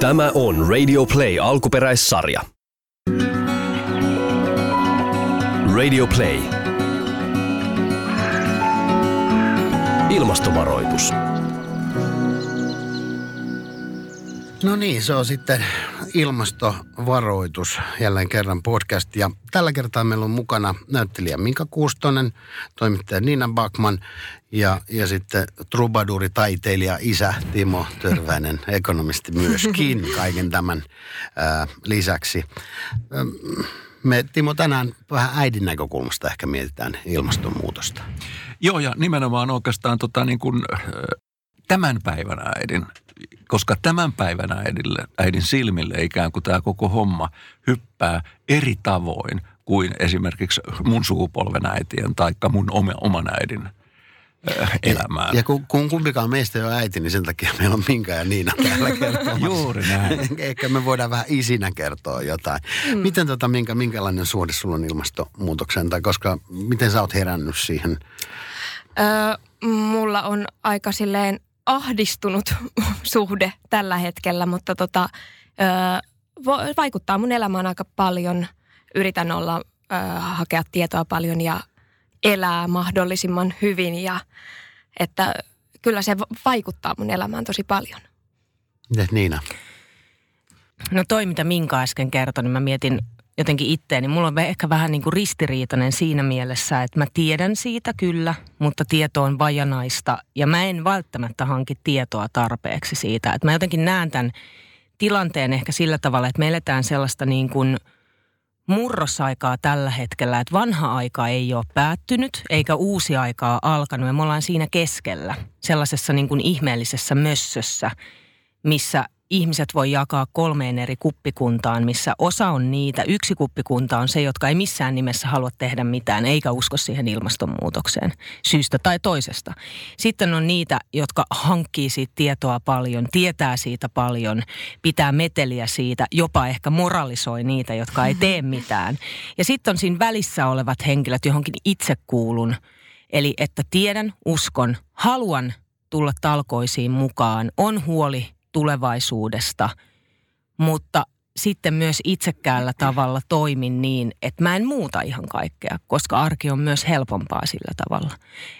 Tämä on Radio Play alkuperäissarja. Radio Play. Ilmastovaroitus. No niin, se on sitten Ilmastovaroitus, jälleen kerran podcast. Ja tällä kertaa meillä on mukana näyttelijä Minka Kuustonen, toimittaja Niina Backman ja sitten trubaduri, taiteilija, isä Timo Törväinen, ekonomisti myöskin kaiken tämän lisäksi. Me, Timo, tänään vähän äidin näkökulmasta ehkä mietitään ilmastonmuutosta. Joo, ja nimenomaan oikeastaan tämän päivän äidin, koska tämän päivän äidin silmille ikään kuin tämä koko homma hyppää eri tavoin kuin esimerkiksi mun sukupolven äitien tai mun oman äidin elämään. Ja kun kumpikaan meistä ei ole äiti, niin sen takia meillä on Minka ja Niina täällä kertomassa. Juuri näin. Ehkä me voidaan vähän isinä kertoa jotain. Mm. Miten Minka, minkälainen suhde sulla on ilmastonmuutokseen, tai koska miten sä oot herännyt siihen? Mulla on aika silleen ahdistunut suhde tällä hetkellä, mutta vaikuttaa mun elämään aika paljon. Yritän olla, hakea tietoa paljon ja elää mahdollisimman hyvin, ja että kyllä se vaikuttaa mun elämään tosi paljon. Mites Niina? No toi, mitä Minka äsken kertoi, niin mä mietin jotenkin itteeni. Mulla on ehkä vähän niin kuin ristiriitainen siinä mielessä, että mä tiedän siitä kyllä, mutta tieto on vajanaista. Ja mä en välttämättä hanki tietoa tarpeeksi siitä. Että mä jotenkin näen tämän tilanteen ehkä sillä tavalla, että me eletään sellaista niin kuin murrosaikaa tällä hetkellä. Että vanha aika ei ole päättynyt eikä uusi aikaa alkanut. Ja me ollaan siinä keskellä, sellaisessa niin kuin ihmeellisessä mössössä, missä ihmiset voi jakaa 3 eri kuppikuntaan, missä osa on niitä. Yksi kuppikunta on se, jotka ei missään nimessä halua tehdä mitään, eikä usko siihen ilmastonmuutokseen syystä tai toisesta. Sitten on niitä, jotka hankkii siitä tietoa paljon, tietää siitä paljon, pitää meteliä siitä, jopa ehkä moralisoi niitä, jotka ei tee mitään. Ja sitten on siinä välissä olevat henkilöt, johonkin itse kuulun. Eli että tiedän, uskon, haluan tulla talkoisiin mukaan, on huoli tulevaisuudesta, mutta sitten myös itsekkäällä tavalla toimin niin, että mä en muuta ihan kaikkea, koska arki on myös helpompaa sillä tavalla.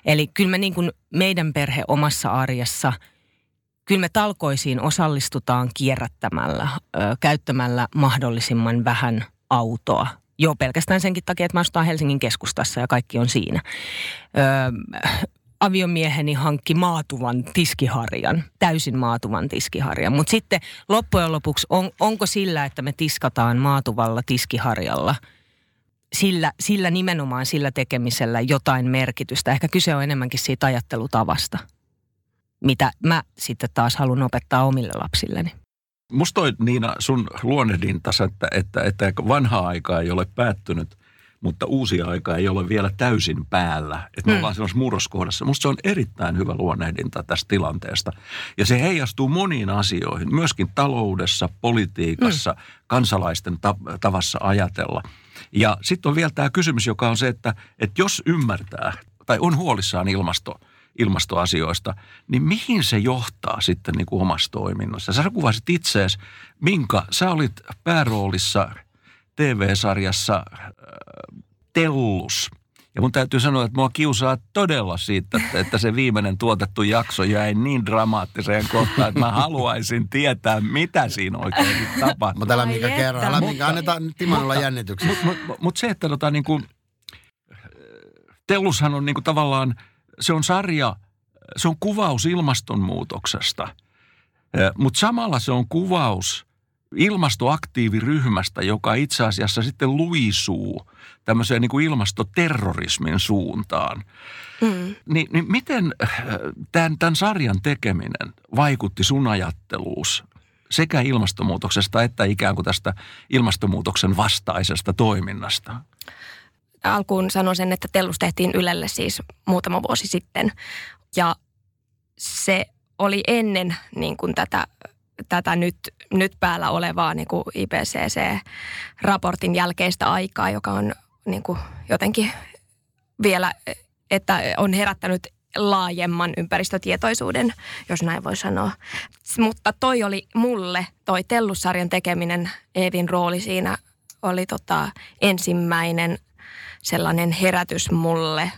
Eli kyllä me niin kuin meidän perhe omassa arjessa, kyllä me talkoisiin osallistutaan kierrättämällä, käyttämällä mahdollisimman vähän autoa. Joo, pelkästään senkin takia, että mä asutaan Helsingin keskustassa ja kaikki on siinä. Aviomieheni hankki täysin maatuvan tiskiharjan. Mutta sitten loppujen lopuksi, onko sillä, että me tiskataan maatuvalla tiskiharjalla, sillä nimenomaan sillä tekemisellä jotain merkitystä? Ehkä kyse on enemmänkin siitä ajattelutavasta, mitä mä sitten taas haluan opettaa omille lapsilleni. Musta toi, Niina, sun luonnehdintas, että vanhaa aikaa ei ole päättynyt, mutta uusi aika ei ole vielä täysin päällä. Että me ollaan sellaisessa murroskohdassa. Musta se on erittäin hyvä luonnehdinta tästä tilanteesta. Ja se heijastuu moniin asioihin, myöskin taloudessa, politiikassa, kansalaisten tavassa ajatella. Ja sitten on vielä tämä kysymys, joka on se, että jos ymmärtää tai on huolissaan ilmastoasioista, niin mihin se johtaa sitten niin kuin omassa toiminnassa? Sä kuvasit itseäsi, Minka, sä olit pääroolissa TV-sarjassa Tellus. Ja mun täytyy sanoa, että mua kiusaa todella siitä, että se viimeinen tuotettu jakso jäi niin dramaattiseen kohtaan, että mä haluaisin tietää, mitä siinä oikein tapahtuu. Mutta älä Minka kerro, annetaan Timon olla jännityksen. Mutta se, että Tellushan on tavallaan, se on sarja, se on kuvaus ilmastonmuutoksesta, mutta samalla se on kuvaus ilmastoaktiiviryhmästä, joka itse asiassa sitten luisuu tämmöiseen niin kuin ilmastoterrorismin suuntaan. Niin miten tämän sarjan tekeminen vaikutti sun ajatteluus sekä ilmastonmuutoksesta että ikään kuin tästä ilmastonmuutoksen vastaisesta toiminnasta? Alkuun sanon sen, että Tellus tehtiin Ylelle siis muutama vuosi sitten, ja se oli ennen niin kuin tätä nyt päällä olevaa niin kuin IPCC-raportin jälkeistä aikaa, joka on niin kuin jotenkin vielä, että on herättänyt laajemman ympäristötietoisuuden, jos näin voi sanoa. Mutta toi oli mulle, toi Tellus-sarjan tekeminen, Eevin rooli siinä oli ensimmäinen sellainen herätys mulle,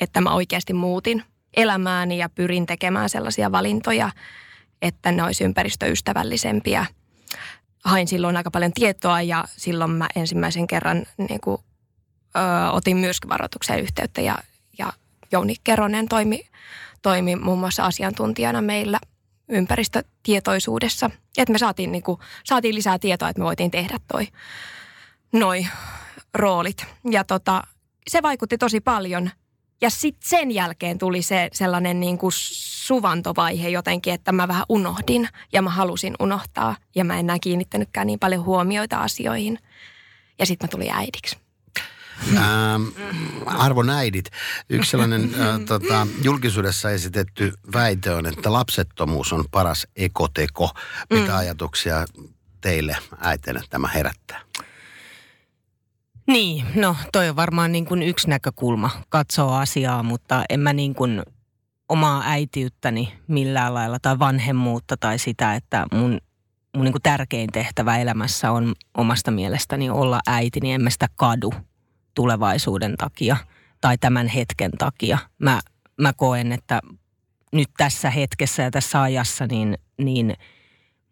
että mä oikeasti muutin elämääni ja pyrin tekemään sellaisia valintoja, että ne olisi ympäristöystävällisempiä. Hain silloin aika paljon tietoa ja silloin mä ensimmäisen kerran otin myrskyvaroituksen yhteyttä ja Jouni Keronen toimi muun muassa asiantuntijana meillä ympäristötietoisuudessa. Että me saatiin lisää tietoa, että me voitiin tehdä noi roolit. Ja se vaikutti tosi paljon. Ja sitten sen jälkeen tuli se sellainen suvantovaihe jotenkin, että mä vähän unohdin ja mä halusin unohtaa. Ja mä en enää kiinnittänytkään niin paljon huomioita asioihin. Ja sitten mä tulin äidiksi. Arvon äidit. Yksi sellainen julkisuudessa esitetty väite on, että lapsettomuus on paras ekoteko. Mitä ajatuksia teille äitinä tämä herättää? Niin, no toi on varmaan yksi näkökulma katsoa asiaa, mutta en mä omaa äitiyttäni millään lailla tai vanhemmuutta tai sitä, että mun tärkein tehtävä elämässä on omasta mielestäni olla äiti, niin en mä sitä kadu tulevaisuuden takia tai tämän hetken takia. Mä koen, että nyt tässä hetkessä ja tässä ajassa niin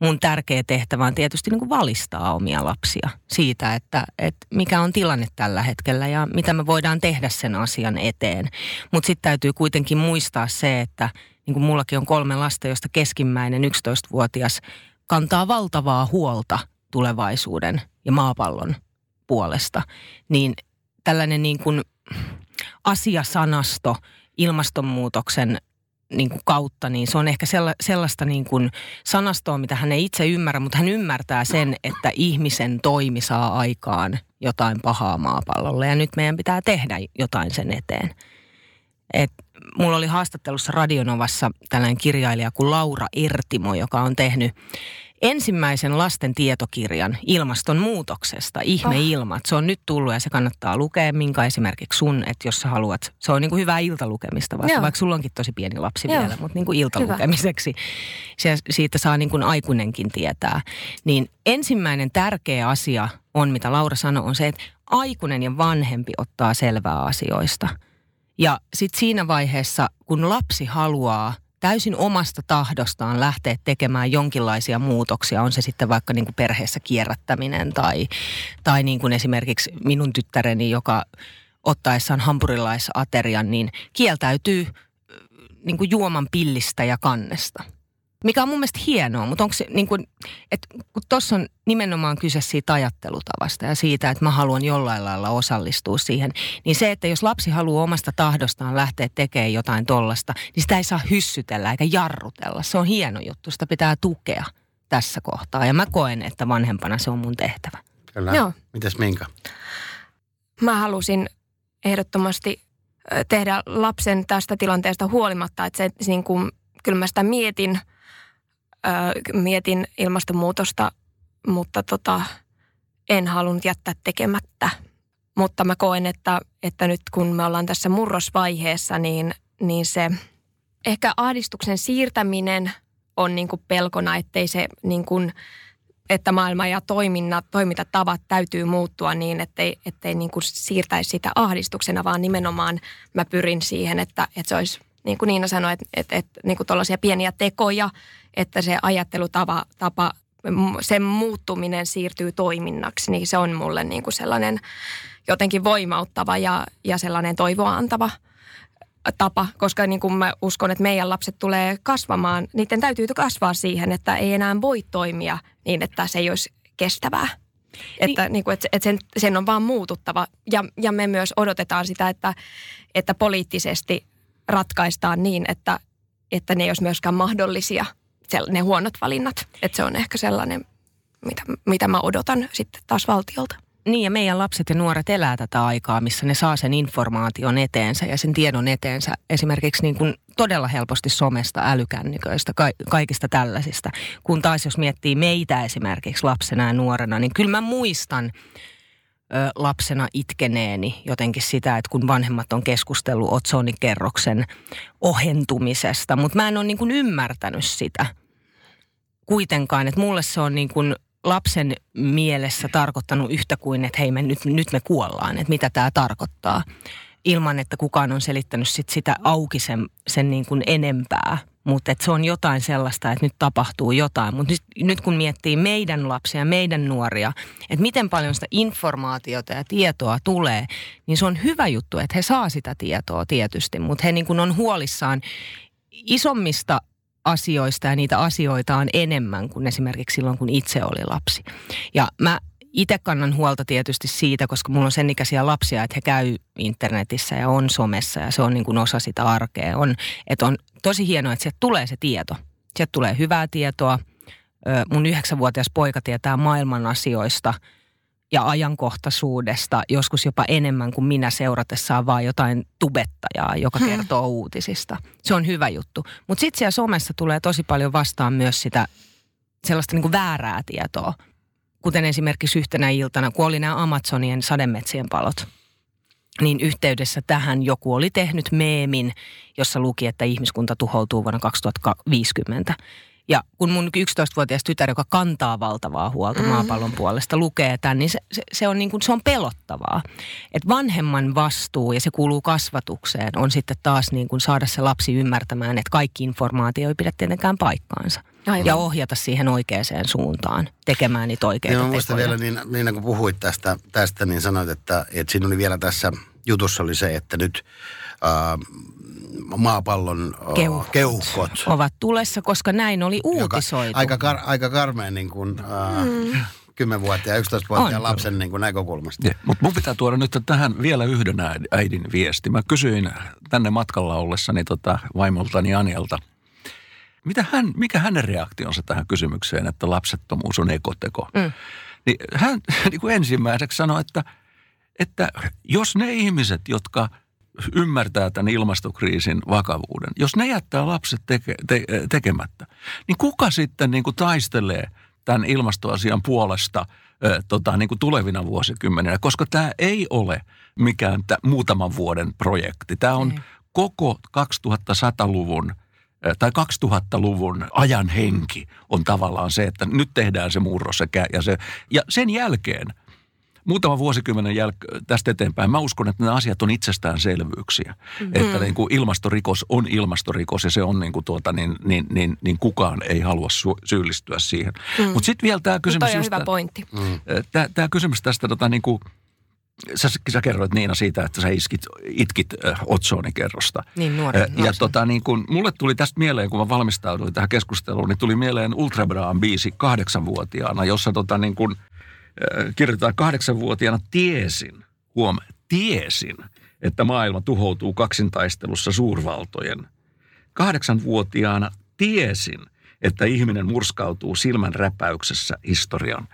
mun tärkeä tehtävä on tietysti valistaa omia lapsia siitä, että mikä on tilanne tällä hetkellä ja mitä me voidaan tehdä sen asian eteen. Mutta sitten täytyy kuitenkin muistaa se, että mullakin on 3 lasta, josta keskimmäinen 11-vuotias kantaa valtavaa huolta tulevaisuuden ja maapallon puolesta. Niin tällainen asiasanasto ilmastonmuutoksen kautta, niin se on ehkä sellaista sanastoa, mitä hän ei itse ymmärrä, mutta hän ymmärtää sen, että ihmisen toimi saa aikaan jotain pahaa maapallolle ja nyt meidän pitää tehdä jotain sen eteen. Mulla oli haastattelussa Radionovassa tällainen kirjailija kuin Laura Ertimo, joka on tehnyt ensimmäisen lasten tietokirjan ilmastonmuutoksesta, Ihmeilmat. Se on nyt tullut ja se kannattaa lukea, Minka, esimerkiksi sun, että jos sä haluat. Se on hyvää iltalukemista, vaikka sulla onkin tosi pieni lapsi vielä, mutta iltalukemiseksi. Siitä saa aikuinenkin tietää. Niin ensimmäinen tärkeä asia on, mitä Laura sanoi, on se, että aikuinen ja vanhempi ottaa selvää asioista. Ja sitten siinä vaiheessa, kun lapsi haluaa täysin omasta tahdostaan lähteä tekemään jonkinlaisia muutoksia, on se sitten vaikka perheessä kierrättäminen tai esimerkiksi minun tyttäreni, joka ottaessaan hampurilaisaterian, niin kieltäytyy juoman pillistä ja kannesta. Mikä on mun mielestä hienoa, mutta onko se, että kun tuossa on nimenomaan kyse siitä ajattelutavasta ja siitä, että mä haluan jollain lailla osallistua siihen, niin se, että jos lapsi haluaa omasta tahdostaan lähteä tekemään jotain tollasta, niin sitä ei saa hyssytellä eikä jarrutella. Se on hieno juttu, sitä pitää tukea tässä kohtaa ja mä koen, että vanhempana se on mun tehtävä. Kyllä. Joo. Mitäs Minka? Mä halusin ehdottomasti tehdä lapsen tästä tilanteesta huolimatta, että se kyllä mä sitä mietin ilmastonmuutosta, mutta en halunnut jättää tekemättä. Mutta mä koen, että nyt kun me ollaan tässä murrosvaiheessa, niin se ehkä ahdistuksen siirtäminen on pelkona, ettei se että maailma ja toimintatavat täytyy muuttua niin, ettei siirtäisi sitä ahdistuksena, vaan nimenomaan mä pyrin siihen, että se olisi, niin kuin Niina sanoi, että tuollaisia pieniä tekoja, että se ajattelutapa, sen muuttuminen siirtyy toiminnaksi, niin se on mulle sellainen jotenkin voimauttava ja sellainen toivoa antava tapa, koska mä uskon, että meidän lapset tulee kasvamaan, niiden täytyy kasvaa siihen, että ei enää voi toimia niin, että se ei olisi kestävää. Että, että sen on vaan muututtava ja me myös odotetaan sitä, että poliittisesti ratkaistaan niin, että ne ei olisi myöskään mahdollisia, ne huonot valinnat. Että se on ehkä sellainen, mitä mä odotan sitten taas valtiolta. Niin ja meidän lapset ja nuoret elää tätä aikaa, missä ne saa sen informaation eteensä ja sen tiedon eteensä. Esimerkiksi todella helposti somesta, älykännyköistä, kaikista tällaisista. Kun taas jos miettii meitä esimerkiksi lapsena ja nuorena, niin kyllä mä muistan lapsena itkeneeni jotenkin sitä, että kun vanhemmat on keskustellut otsonikerroksen ohentumisesta, mutta mä en ole niin kuin ymmärtänyt sitä kuitenkaan, että mulle se on niin kuin lapsen mielessä tarkoittanut yhtä kuin, että hei, nyt me kuollaan, että mitä tämä tarkoittaa, ilman että kukaan on selittänyt sitä auki sen niin kuin enempää. Mutta se on jotain sellaista, että nyt tapahtuu jotain. Mutta nyt kun miettii meidän lapsia, meidän nuoria, että miten paljon sitä informaatiota ja tietoa tulee, niin se on hyvä juttu, että he saa sitä tietoa tietysti. Mutta he niin kun on huolissaan isommista asioista ja niitä asioita on enemmän kuin esimerkiksi silloin, kun itse oli lapsi. Ja mä itse kannan huolta tietysti siitä, koska mulla on sen ikäisiä lapsia, että he käy internetissä ja on somessa ja se on niin kuin osa sitä arkea. On tosi hienoa, että sieltä tulee se tieto. Sieltä tulee hyvää tietoa. Mun 9-vuotias poika tietää maailman asioista ja ajankohtaisuudesta, joskus jopa enemmän kuin minä seuratessaan vaan jotain tubettajaa, joka kertoo uutisista. Se on hyvä juttu. Mutta sitten siellä somessa tulee tosi paljon vastaan myös sitä sellaista niin kuin väärää tietoa. Kuten esimerkiksi yhtenä iltana, kun oli nämä Amazonien sademetsien palot, niin yhteydessä tähän joku oli tehnyt meemin, jossa luki, että ihmiskunta tuhoutuu vuonna 2050. Ja kun mun 11-vuotias tytär, joka kantaa valtavaa huolta maapallon puolesta, lukee tämän, niin se on niin kuin, se on pelottavaa. Et vanhemman vastuu, ja se kuuluu kasvatukseen, on sitten taas niin kuin saada se lapsi ymmärtämään, että kaikki informaatio ei pidä tietenkään paikkaansa. Aivan. Ja ohjata siihen oikeaan suuntaan, tekemään niitä oikeita tekoja. Mä muistan vielä, Niina, kun puhuit tästä, niin sanoit, että siinä oli vielä tässä jutussa oli se, että nyt maapallon keuhkot ovat tulessa, koska näin oli uutisoitu. Aika karmea niin kuin 10-vuotiaan, 11-vuotiaan lapsen niin kuin näkökulmasta. Yeah. Mutta mun pitää tuoda nyt tähän vielä yhden äidin viesti. Mä kysyin tänne matkalla ollessani vaimoltani Anjalta, mikä hänen reaktionsa tähän kysymykseen, että lapsettomuus on ekoteko? Niin hän niin kuin ensimmäiseksi sanoi, että jos ne ihmiset, jotka ymmärtää tämän ilmastokriisin vakavuuden, jos ne jättää lapset tekemättä, niin kuka sitten niin kuin taistelee tämän ilmastoasian puolesta niin kuin tulevina vuosikymmeninä? Koska tämä ei ole mikään muutaman vuoden projekti. Tämä on koko 2100-luvun 2000-luvun ajan henki on tavallaan se, että nyt tehdään se murros ja sen jälkeen, muutama vuosikymmenen tästä eteenpäin, mä uskon, että nämä asiat on itsestäänselvyyksiä. Että niin kuin ilmastorikos on ilmastorikos ja se on niin kuin niin kukaan ei halua syyllistyä siihen. Mutta sitten vielä tämä kysymys. Tämä on hyvä pointti. Tämä kysymys tästä niin kuin, sä kerroit Niina siitä, että sä itkit otsonikerrosta. Niin, nuoren. Ja niin kun, mulle tuli tästä mieleen, kun mä valmistauduin tähän keskusteluun, niin tuli mieleen Ultrabraan biisi 8-vuotiaana, jossa niin kun, kirjoitetaan 8-vuotiaana tiesin, että maailma tuhoutuu kaksintaistelussa suurvaltojen. 8-vuotiaana tiesin, että ihminen murskautuu silmänräpäyksessä historian.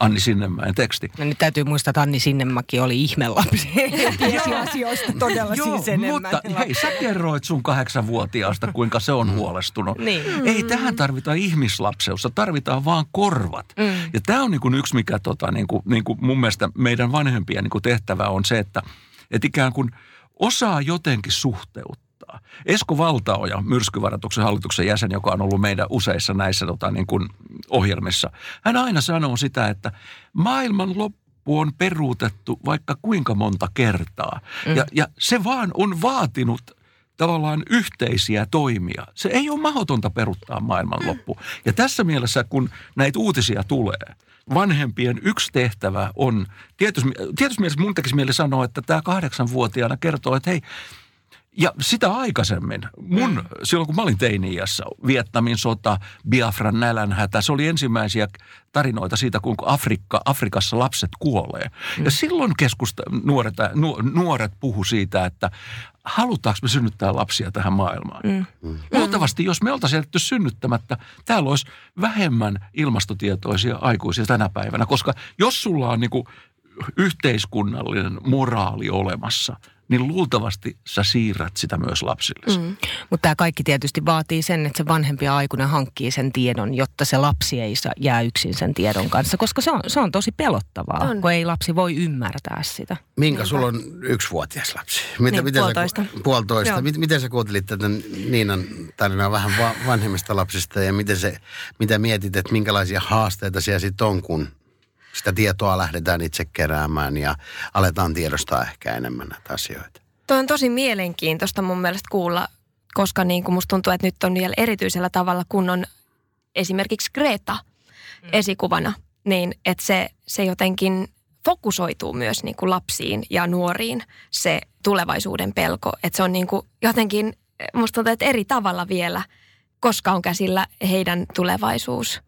Anni Sinnemäen teksti. No nyt täytyy muistaa, että Anni Sinnemäki oli ihmelapsi. Tiesi asioista todella siis enemmän. Mutta hei, sä kerroit sun 8-vuotiaasta, kuinka se on huolestunut. Niin. Ei tähän tarvita ihmislapseutta, tarvitaan vaan korvat. Ja tämä on niin kuin yksi, mikä niin kuin mun mielestä meidän vanhempien niin kuin tehtävä on se, että ikään kuin osaa jotenkin suhteuttaa. Esko Valtaoja, myrskyvaroituksen hallituksen jäsen, joka on ollut meidän useissa näissä niin kuin ohjelmissa, hän aina sanoo sitä, että maailman loppu on peruutettu vaikka kuinka monta kertaa. Ja se vaan on vaatinut tavallaan yhteisiä toimia. Se ei ole mahdotonta peruuttaa maailman loppu. Ja tässä mielessä, kun näitä uutisia tulee, vanhempien yksi tehtävä on, tietysti mielessä mun tekisi mieli sanoa, että tämä 8-vuotiaana kertoo, että hei, ja sitä aikaisemmin, silloin kun mä olin teini-iässä, Vietnamin sota, Biafran nälänhätä, se oli ensimmäisiä tarinoita siitä, kuinka Afrikassa lapset kuolee. Ja silloin nuoret puhu siitä, että halutaanko me synnyttää lapsia tähän maailmaan. Luultavasti, jos me oltaisiin jätetty synnyttämättä, täällä olisi vähemmän ilmastotietoisia aikuisia tänä päivänä, koska jos sulla on niin kuin yhteiskunnallinen moraali olemassa – niin luultavasti sä siirrät sitä myös lapsillesi. Mm. Mutta tämä kaikki tietysti vaatii sen, että se vanhempi aikuinen hankkii sen tiedon, jotta se lapsi ei jää yksin sen tiedon kanssa, koska se on tosi pelottavaa, kun ei lapsi voi ymmärtää sitä. Minka, sulla on 1-vuotias lapsi. Puolitoista. Miten sä kuuntelit tämän Niinan tarinaa vähän vanhemmista lapsista ja mitä mietit, että minkälaisia haasteita siellä sitten on, kun sitä tietoa lähdetään itse keräämään ja aletaan tiedostaa ehkä enemmän näitä asioita. Tuo on tosi mielenkiintoista mun mielestä kuulla, koska niin kuin musta tuntuu, että nyt on vielä erityisellä tavalla, kun on esimerkiksi Greta esikuvana, niin että se jotenkin fokusoituu myös niin kuin lapsiin ja nuoriin se tulevaisuuden pelko. Että se on niin kuin jotenkin, musta tuntuu, että eri tavalla vielä, koska on käsillä heidän tulevaisuus.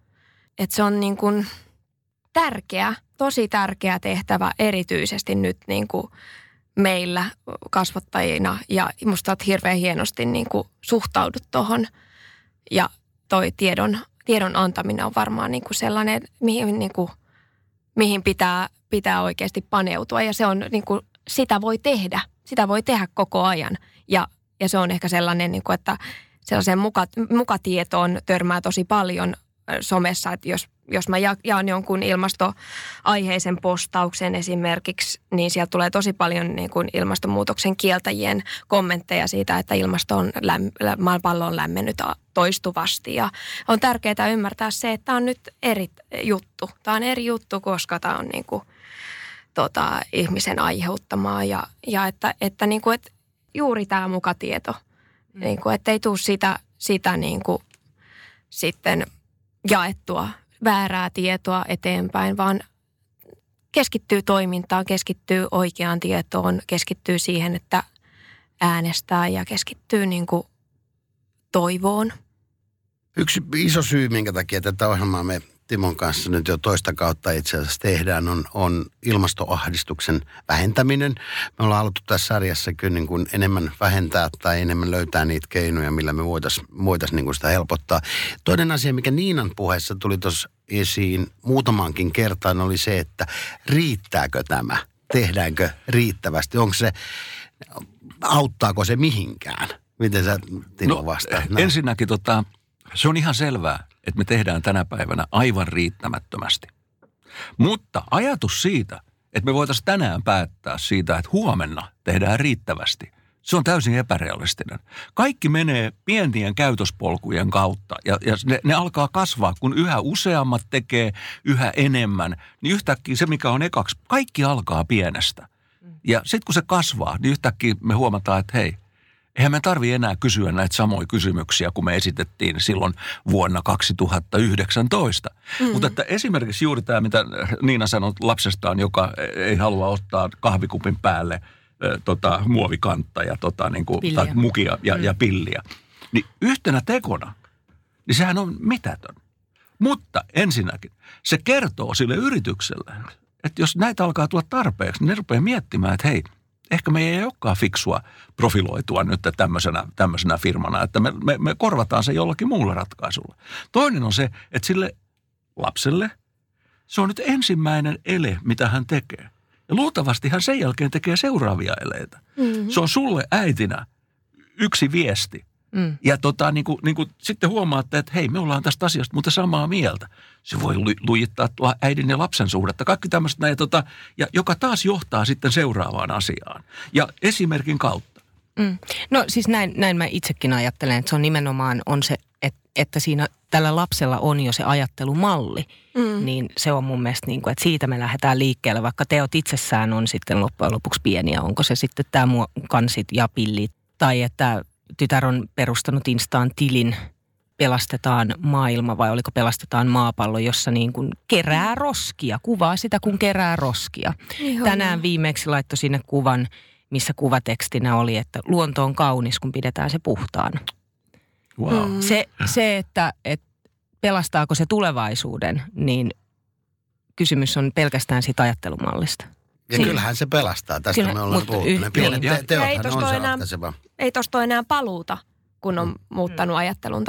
Että se on niin kuin tärkeä, tosi tärkeä tehtävä erityisesti nyt niin kuin meillä kasvattajina ja musta olet hirveän hienosti niin kuin suhtaudut tuohon ja toi tiedon antaminen on varmaan niin kuin sellainen, mihin pitää oikeasti paneutua ja se on niin kuin, sitä voi tehdä koko ajan ja se on ehkä sellainen, niin kuin, että sellaiseen mukatietoon törmää tosi paljon somessa, että jos mä jaan jonkun ilmastoaiheisen postauksen esimerkiksi, niin sieltä tulee tosi paljon niin kuin ilmastonmuutoksen kieltäjien kommentteja siitä, että maapallo on lämmennyt toistuvasti. Ja on tärkeää ymmärtää se, että tämä on nyt eri juttu. Tämä on eri juttu, koska tämä on niin kuin, ihmisen aiheuttamaa ja että, niin kuin, että juuri tämä mukatieto, niin kuin, että ei tule sitä niin kuin, sitten jaettua väärää tietoa eteenpäin, vaan keskittyy toimintaan, keskittyy oikeaan tietoon, keskittyy siihen, että äänestää ja keskittyy niin kuin toivoon. Yksi iso syy, minkä takia tätä ohjelmaa me Timon kanssa nyt jo toista kautta itse asiassa tehdään, on ilmastoahdistuksen vähentäminen. Me ollaan haluttu tässä sarjassa kyllä niin kuin enemmän vähentää tai enemmän löytää niitä keinoja, millä me voitaisiin niin kuin sitä helpottaa. Toinen asia, mikä Niinan puheessa tuli tuossa esiin muutamaankin kertaan, oli se, että riittääkö tämä? Tehdäänkö riittävästi? Auttaako se mihinkään? Miten sä, Timo, vastaat? Ensinnäkin se on ihan selvää, että me tehdään tänä päivänä aivan riittämättömästi. Mutta ajatus siitä, että me voitaisiin tänään päättää siitä, että huomenna tehdään riittävästi, se on täysin epärealistinen. Kaikki menee pienien käytöspolkujen kautta ja ne alkaa kasvaa, kun yhä useammat tekee yhä enemmän, niin yhtäkkiä se, mikä on ekaksi, kaikki alkaa pienestä. Ja sitten kun se kasvaa, niin yhtäkkiä me huomataan, että hei, eihän me tarvitse enää kysyä näitä samoja kysymyksiä, kun me esitettiin silloin vuonna 2019. Mm-hmm. Mutta että esimerkiksi juuri tämä, mitä Niina sanoi lapsestaan, joka ei halua ottaa kahvikupin päälle muovikantta ja mukia ja pilliä. Niin yhtenä tekona, niin sehän on mitätön. Mutta ensinnäkin se kertoo sille yritykselle, että jos näitä alkaa tulla tarpeeksi, niin ne rupeaa miettimään, että hei, ehkä me ei olekaan fiksua profiloitua nyt tämmöisenä firmana, että me korvataan se jollakin muulla ratkaisulla. Toinen on se, että sille lapselle se on nyt ensimmäinen ele, mitä hän tekee. Ja luultavasti hän sen jälkeen tekee seuraavia eleitä. Mm-hmm. Se on sulle äitinä yksi viesti. Mm. Ja sitten huomaatte, että hei, me ollaan tästä asiasta mutta samaa mieltä. Se voi lujittaa tuolla äidin ja lapsen suhdetta, kaikki tämmöiset näin, ja joka taas johtaa sitten seuraavaan asiaan. Ja esimerkin kautta. Mm. No siis näin mä itsekin ajattelen, että se on nimenomaan se, että siinä tällä lapsella on jo se ajattelumalli, niin se on mun mielestä niin kuin, että siitä me lähdetään liikkeelle, vaikka teot itsessään on sitten loppujen lopuksi pieniä, onko se sitten tämä kansit ja pillit, tai että tytär on perustanut Instaan tilin, pelastetaan maailma vai oliko pelastetaan maapallo, jossa niin kuin kerää roskia, kuvaa sitä kun kerää roskia. Ihan. Tänään viimeksi laittoi sinne kuvan, missä kuvatekstinä oli, että luonto on kaunis, kun pidetään se puhtaana. Wow. Mm. Se että pelastaako se tulevaisuuden, niin kysymys on pelkästään siitä ajattelumallista. Ja kyllähän se pelastaa. Tästä me ollaan puhuttu. Ne pienet teothan on se ratkaiseva. Ei tosta enää paluuta, kun on muuttanut ajattelun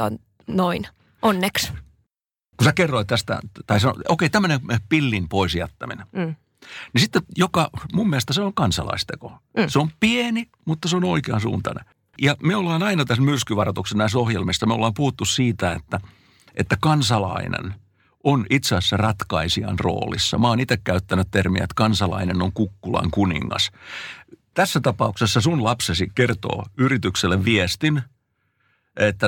noin. Onneksi. Kun sä kerroit tästä, tai okei, tämmöinen pillin pois jättäminen. Niin sitten joka, mun mielestä se on kansalaisteko. Se on pieni, mutta se on oikeansuuntainen. Ja me ollaan aina tässä myrskyvaroituksessa näissä ohjelmissa, me ollaan puhuttu siitä, että kansalainen on itse asiassa ratkaisijan roolissa. Mä oon itse käyttänyt termiä, että kansalainen on kukkulan kuningas. Tässä tapauksessa sun lapsesi kertoo yritykselle viestin, että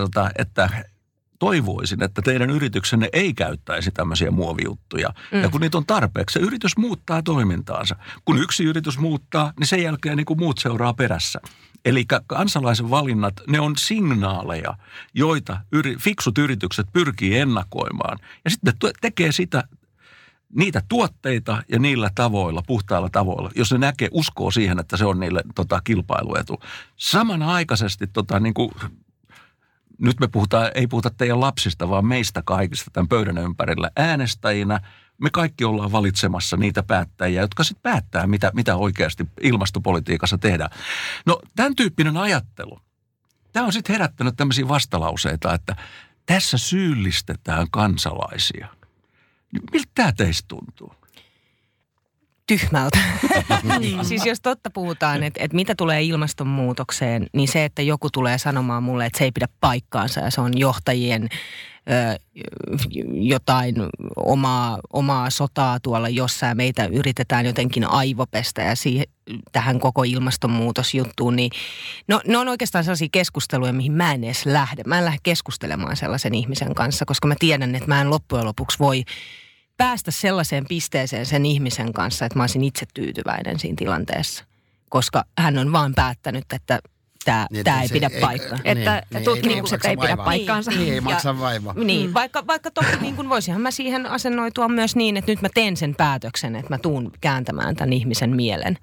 toivoisin, että teidän yrityksenne ei käyttäisi tämmöisiä muovijuttuja. Ja kun niitä on tarpeeksi, se yritys muuttaa toimintaansa. Kun yksi yritys muuttaa, niin sen jälkeen niin kuin muut seuraa perässä. Eli kansalaisen valinnat, ne on signaaleja, joita fiksut yritykset pyrkii ennakoimaan. Ja sitten tekee niitä tuotteita ja niillä tavoilla, puhtailla tavoilla, jos ne näkee, uskoo siihen, että se on niille kilpailuetu. Samanaikaisesti niin kuin... Nyt me ei puhuta teidän lapsista, vaan meistä kaikista tämän pöydän ympärillä äänestäjinä. Me kaikki ollaan valitsemassa niitä päättäjiä, jotka sitten päättää, mitä oikeasti ilmastopolitiikassa tehdään. No, tämän tyyppinen ajattelu. Tämä on sitten herättänyt tämmöisiä vastalauseita, että tässä syyllistetään kansalaisia. Miltä tämä teistä tuntuu? Tyhmältä. Siis jos totta puhutaan, että mitä tulee ilmastonmuutokseen, niin se, että joku tulee sanomaan mulle, että se ei pidä paikkaansa ja se on johtajien jotain omaa sotaa tuolla jossain, meitä yritetään jotenkin aivopestä ja tähän koko ilmastonmuutosjuttuun, niin ne on oikeastaan sellaisia keskusteluja, mihin mä en edes lähde. Mä en lähde keskustelemaan sellaisen ihmisen kanssa, koska mä tiedän, että mä en loppujen lopuksi voi päästä sellaiseen pisteeseen sen ihmisen kanssa, että mä olisin itse tyytyväinen siinä tilanteessa, koska hän on vaan päättänyt, että tämä ei pidä paikkaa. Että tutkimukset ei pidä paikkaansa. Niin, ei maksa vaivaa. Niin, vaikka toki niin kuin voisinhan mä siihen asennoitua myös niin, että nyt mä teen sen päätöksen, että mä tuun kääntämään tämän ihmisen mielen,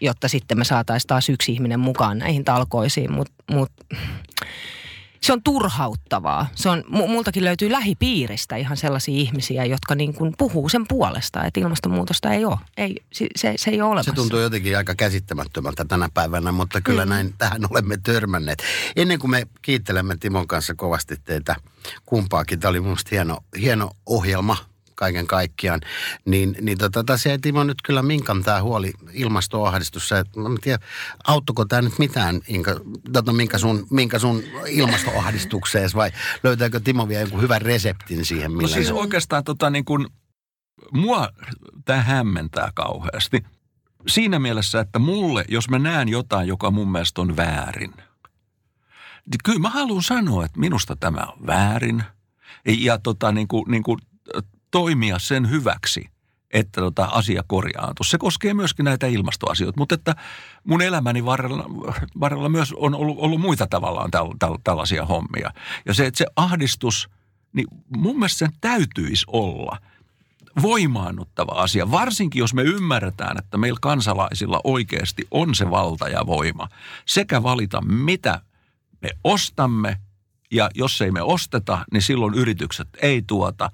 jotta sitten me saataisiin taas yksi ihminen mukaan näihin talkoisiin, mut se on turhauttavaa. Multakin löytyy lähipiiristä ihan sellaisia ihmisiä, jotka niin kuin puhuu sen puolesta, että ilmastonmuutosta ei ole. Se ei ole olemassa. Se tuntuu jotenkin aika käsittämättömältä tänä päivänä, mutta kyllä näin tähän olemme törmänneet. Ennen kuin me kiittelemme Timon kanssa kovasti teitä kumpaakin, tämä oli minusta hieno ohjelma kaiken kaikkiaan, tässä ei Timo nyt kyllä Minkan tämä huoli ilmastoahdistus. En tiedä, auttoko tämä nyt mitään, Minka sun ilmastoahdistukseesi vai löytääkö Timo vielä jonkun hyvän reseptin siihen? No siis oikeastaan mua tämä hämmentää kauheasti siinä mielessä, että mulle, jos mä näen jotain, joka mun mielestä on väärin, niin kyllä mä haluan sanoa, että minusta tämä on väärin ja toimia sen hyväksi, että asia korjaantuu. Se koskee myöskin näitä ilmastoasioita, mutta että mun elämäni varrella myös on ollut muita tavallaan tällaisia hommia. Ja se, että se ahdistus, niin mun mielestä sen täytyisi olla voimaannuttava asia, varsinkin jos me ymmärretään, että meillä kansalaisilla oikeasti on se valta ja voima sekä valita, mitä me ostamme, ja jos ei me osteta, niin silloin yritykset ei tuota,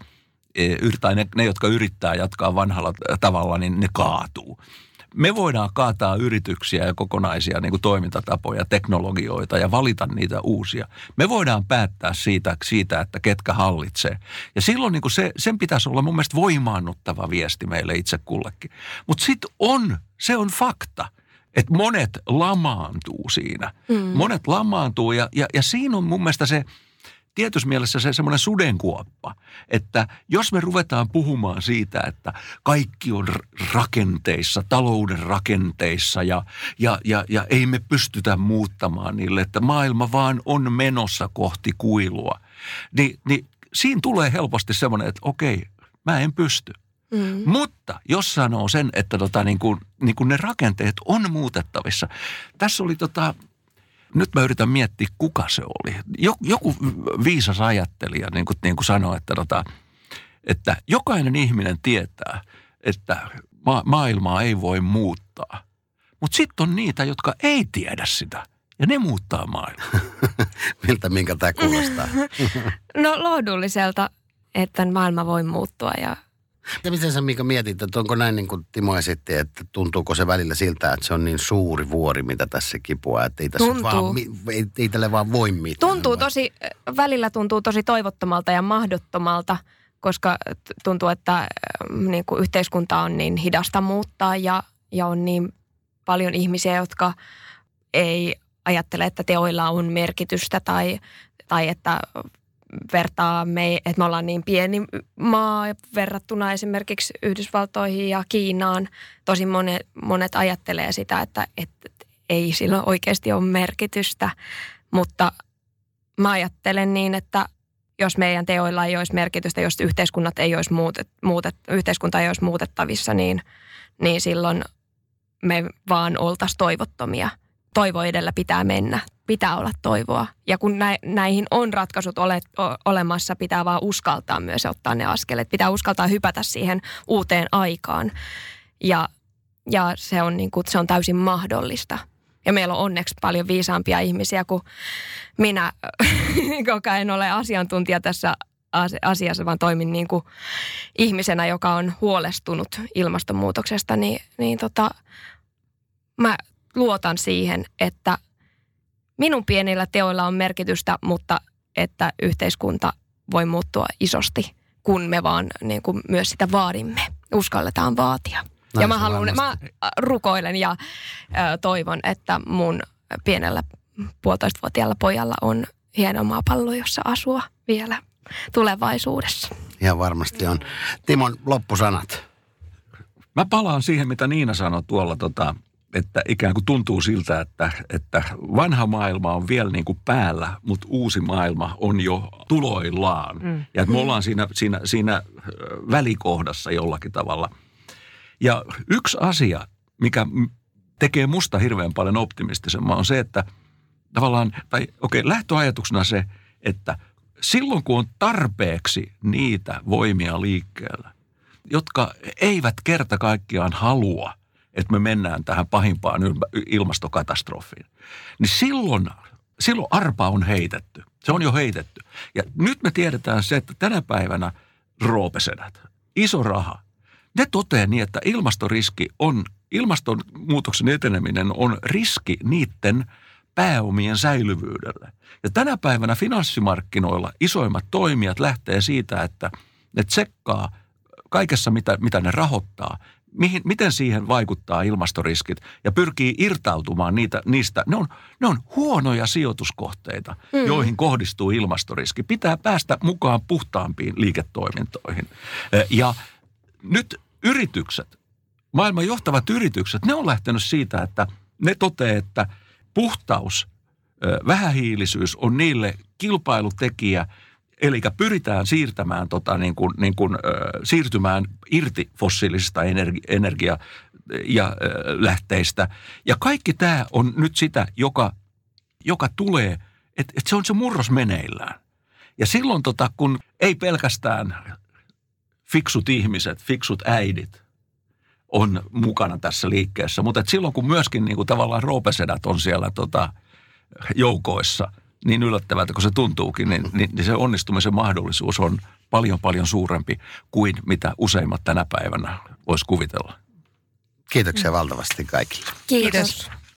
tai ne, jotka yrittää jatkaa vanhalla tavalla, niin ne kaatuu. Me voidaan kaataa yrityksiä ja kokonaisia niin kuin toimintatapoja, teknologioita ja valita niitä uusia. Me voidaan päättää siitä että ketkä hallitsee. Ja silloin niin kuin sen pitäisi olla mun mielestä voimaannuttava viesti meille itse kullekin. Mutta sitten se on fakta, että monet lamaantuu siinä. Monet lamaantuu ja siinä on mun mielestä se... Tietyssä mielessä se semmoinen sudenkuoppa, että jos me ruvetaan puhumaan siitä, että kaikki on rakenteissa, talouden rakenteissa ja ei me pystytä muuttamaan niille, että maailma vaan on menossa kohti kuilua, niin siinä tulee helposti semmoinen, että okei, mä en pysty. Mutta jos sanoo sen, että niin kuin ne rakenteet on muutettavissa. Tässä oli nyt mä yritän miettiä, kuka se oli. Joku viisas ajattelija niin kuin sanoi, että jokainen ihminen tietää, että maailmaa ei voi muuttaa. Mutta sitten on niitä, jotka ei tiedä sitä. Ja ne muuttaa maailmaa. Minkä tämä kuulostaa? No lohdulliselta, että maailma voi muuttua ja... Ja miten sä, Minka, mietit, että onko näin niin kuin Timo esitti, että tuntuuko se välillä siltä, että se on niin suuri vuori, mitä tässä kipuaa, että ei tälle vaan voi mitään. Tuntuu tosi, välillä tuntuu tosi toivottomalta ja mahdottomalta, koska tuntuu, että niin kuin yhteiskunta on niin hidasta muuttaa ja on niin paljon ihmisiä, jotka ei ajattele, että teoilla on merkitystä tai että vertaa että me ollaan niin pieni maa verrattuna esimerkiksi Yhdysvaltoihin ja Kiinaan. Tosi monet ajattelee sitä, että ei sillä oikeasti ole merkitystä, mutta mä ajattelen niin, että jos meidän teoilla ei olisi merkitystä, jos yhteiskunta ei olisi muutettavissa, niin silloin me vaan oltaisiin toivottomia. Toivo edellä pitää mennä, pitää olla toivoa. Ja kun näihin on ratkaisut olemassa, pitää vaan uskaltaa myös ottaa ne askeleet. Pitää uskaltaa hypätä siihen uuteen aikaan. Ja se on, niin kuin, se on täysin mahdollista. Ja meillä on onneksi paljon viisaampia ihmisiä kuin minä, joka en ole asiantuntija tässä asiassa, vaan toimin niin kuin ihmisenä, joka on huolestunut ilmastonmuutoksesta. Niin, mä luotan siihen, että minun pienillä teoilla on merkitystä, mutta että yhteiskunta voi muuttua isosti, kun me vaan niin kuin myös sitä vaadimme, uskalletaan vaatia. Ja mä rukoilen ja toivon, että mun pienellä 1,5-vuotiaalla pojalla on hieno maapallo, jossa asua vielä tulevaisuudessa. Ihan varmasti on. Timon loppusanat. Mä palaan siihen, mitä Niina sanoi tuolla, että ikään kuin tuntuu siltä, että vanha maailma on vielä niin kuin päällä, mutta uusi maailma on jo tuloillaan. Ja että me ollaan siinä välikohdassa jollakin tavalla. Ja yksi asia, mikä tekee musta hirveän paljon optimistisemman, on se, että tavallaan, lähtöajatuksena se, että silloin kun on tarpeeksi niitä voimia liikkeellä, jotka eivät kerta kaikkiaan halua, että me mennään tähän pahimpaan ilmastokatastrofiin, niin silloin arpa on heitetty. Se on jo heitetty. Ja nyt me tiedetään se, että tänä päivänä roopesedät, iso raha, ne toteaa niin, että ilmastonmuutoksen eteneminen on riski niiden pääomien säilyvyydelle. Ja tänä päivänä finanssimarkkinoilla isoimmat toimijat lähtee siitä, että ne tsekkaa kaikessa, mitä ne rahoittaa, miten siihen vaikuttaa ilmastoriskit ja pyrkii irtautumaan niistä. Ne on huonoja sijoituskohteita, joihin kohdistuu ilmastoriski. Pitää päästä mukaan puhtaampiin liiketoimintoihin. Ja nyt yritykset, maailman johtavat yritykset, ne on lähtenyt siitä, että ne toteaa, että puhtaus, vähähiilisyys on niille kilpailutekijä, eli pyritään siirtämään siirtymään irti fossiilisista energia- ja lähteistä. Ja kaikki tämä on nyt sitä, joka tulee, että se on se murros meneillään. Ja silloin kun ei pelkästään fiksut ihmiset, fiksut äidit on mukana tässä liikkeessä, mutta silloin kun myöskin niin kuin tavallaan roopesedät on siellä joukoissa, niin yllättävältä kuin se tuntuukin, niin se onnistumisen mahdollisuus on paljon paljon suurempi kuin mitä useimmat tänä päivänä voisi kuvitella. Kiitoksia valtavasti kaikille. Kiitos.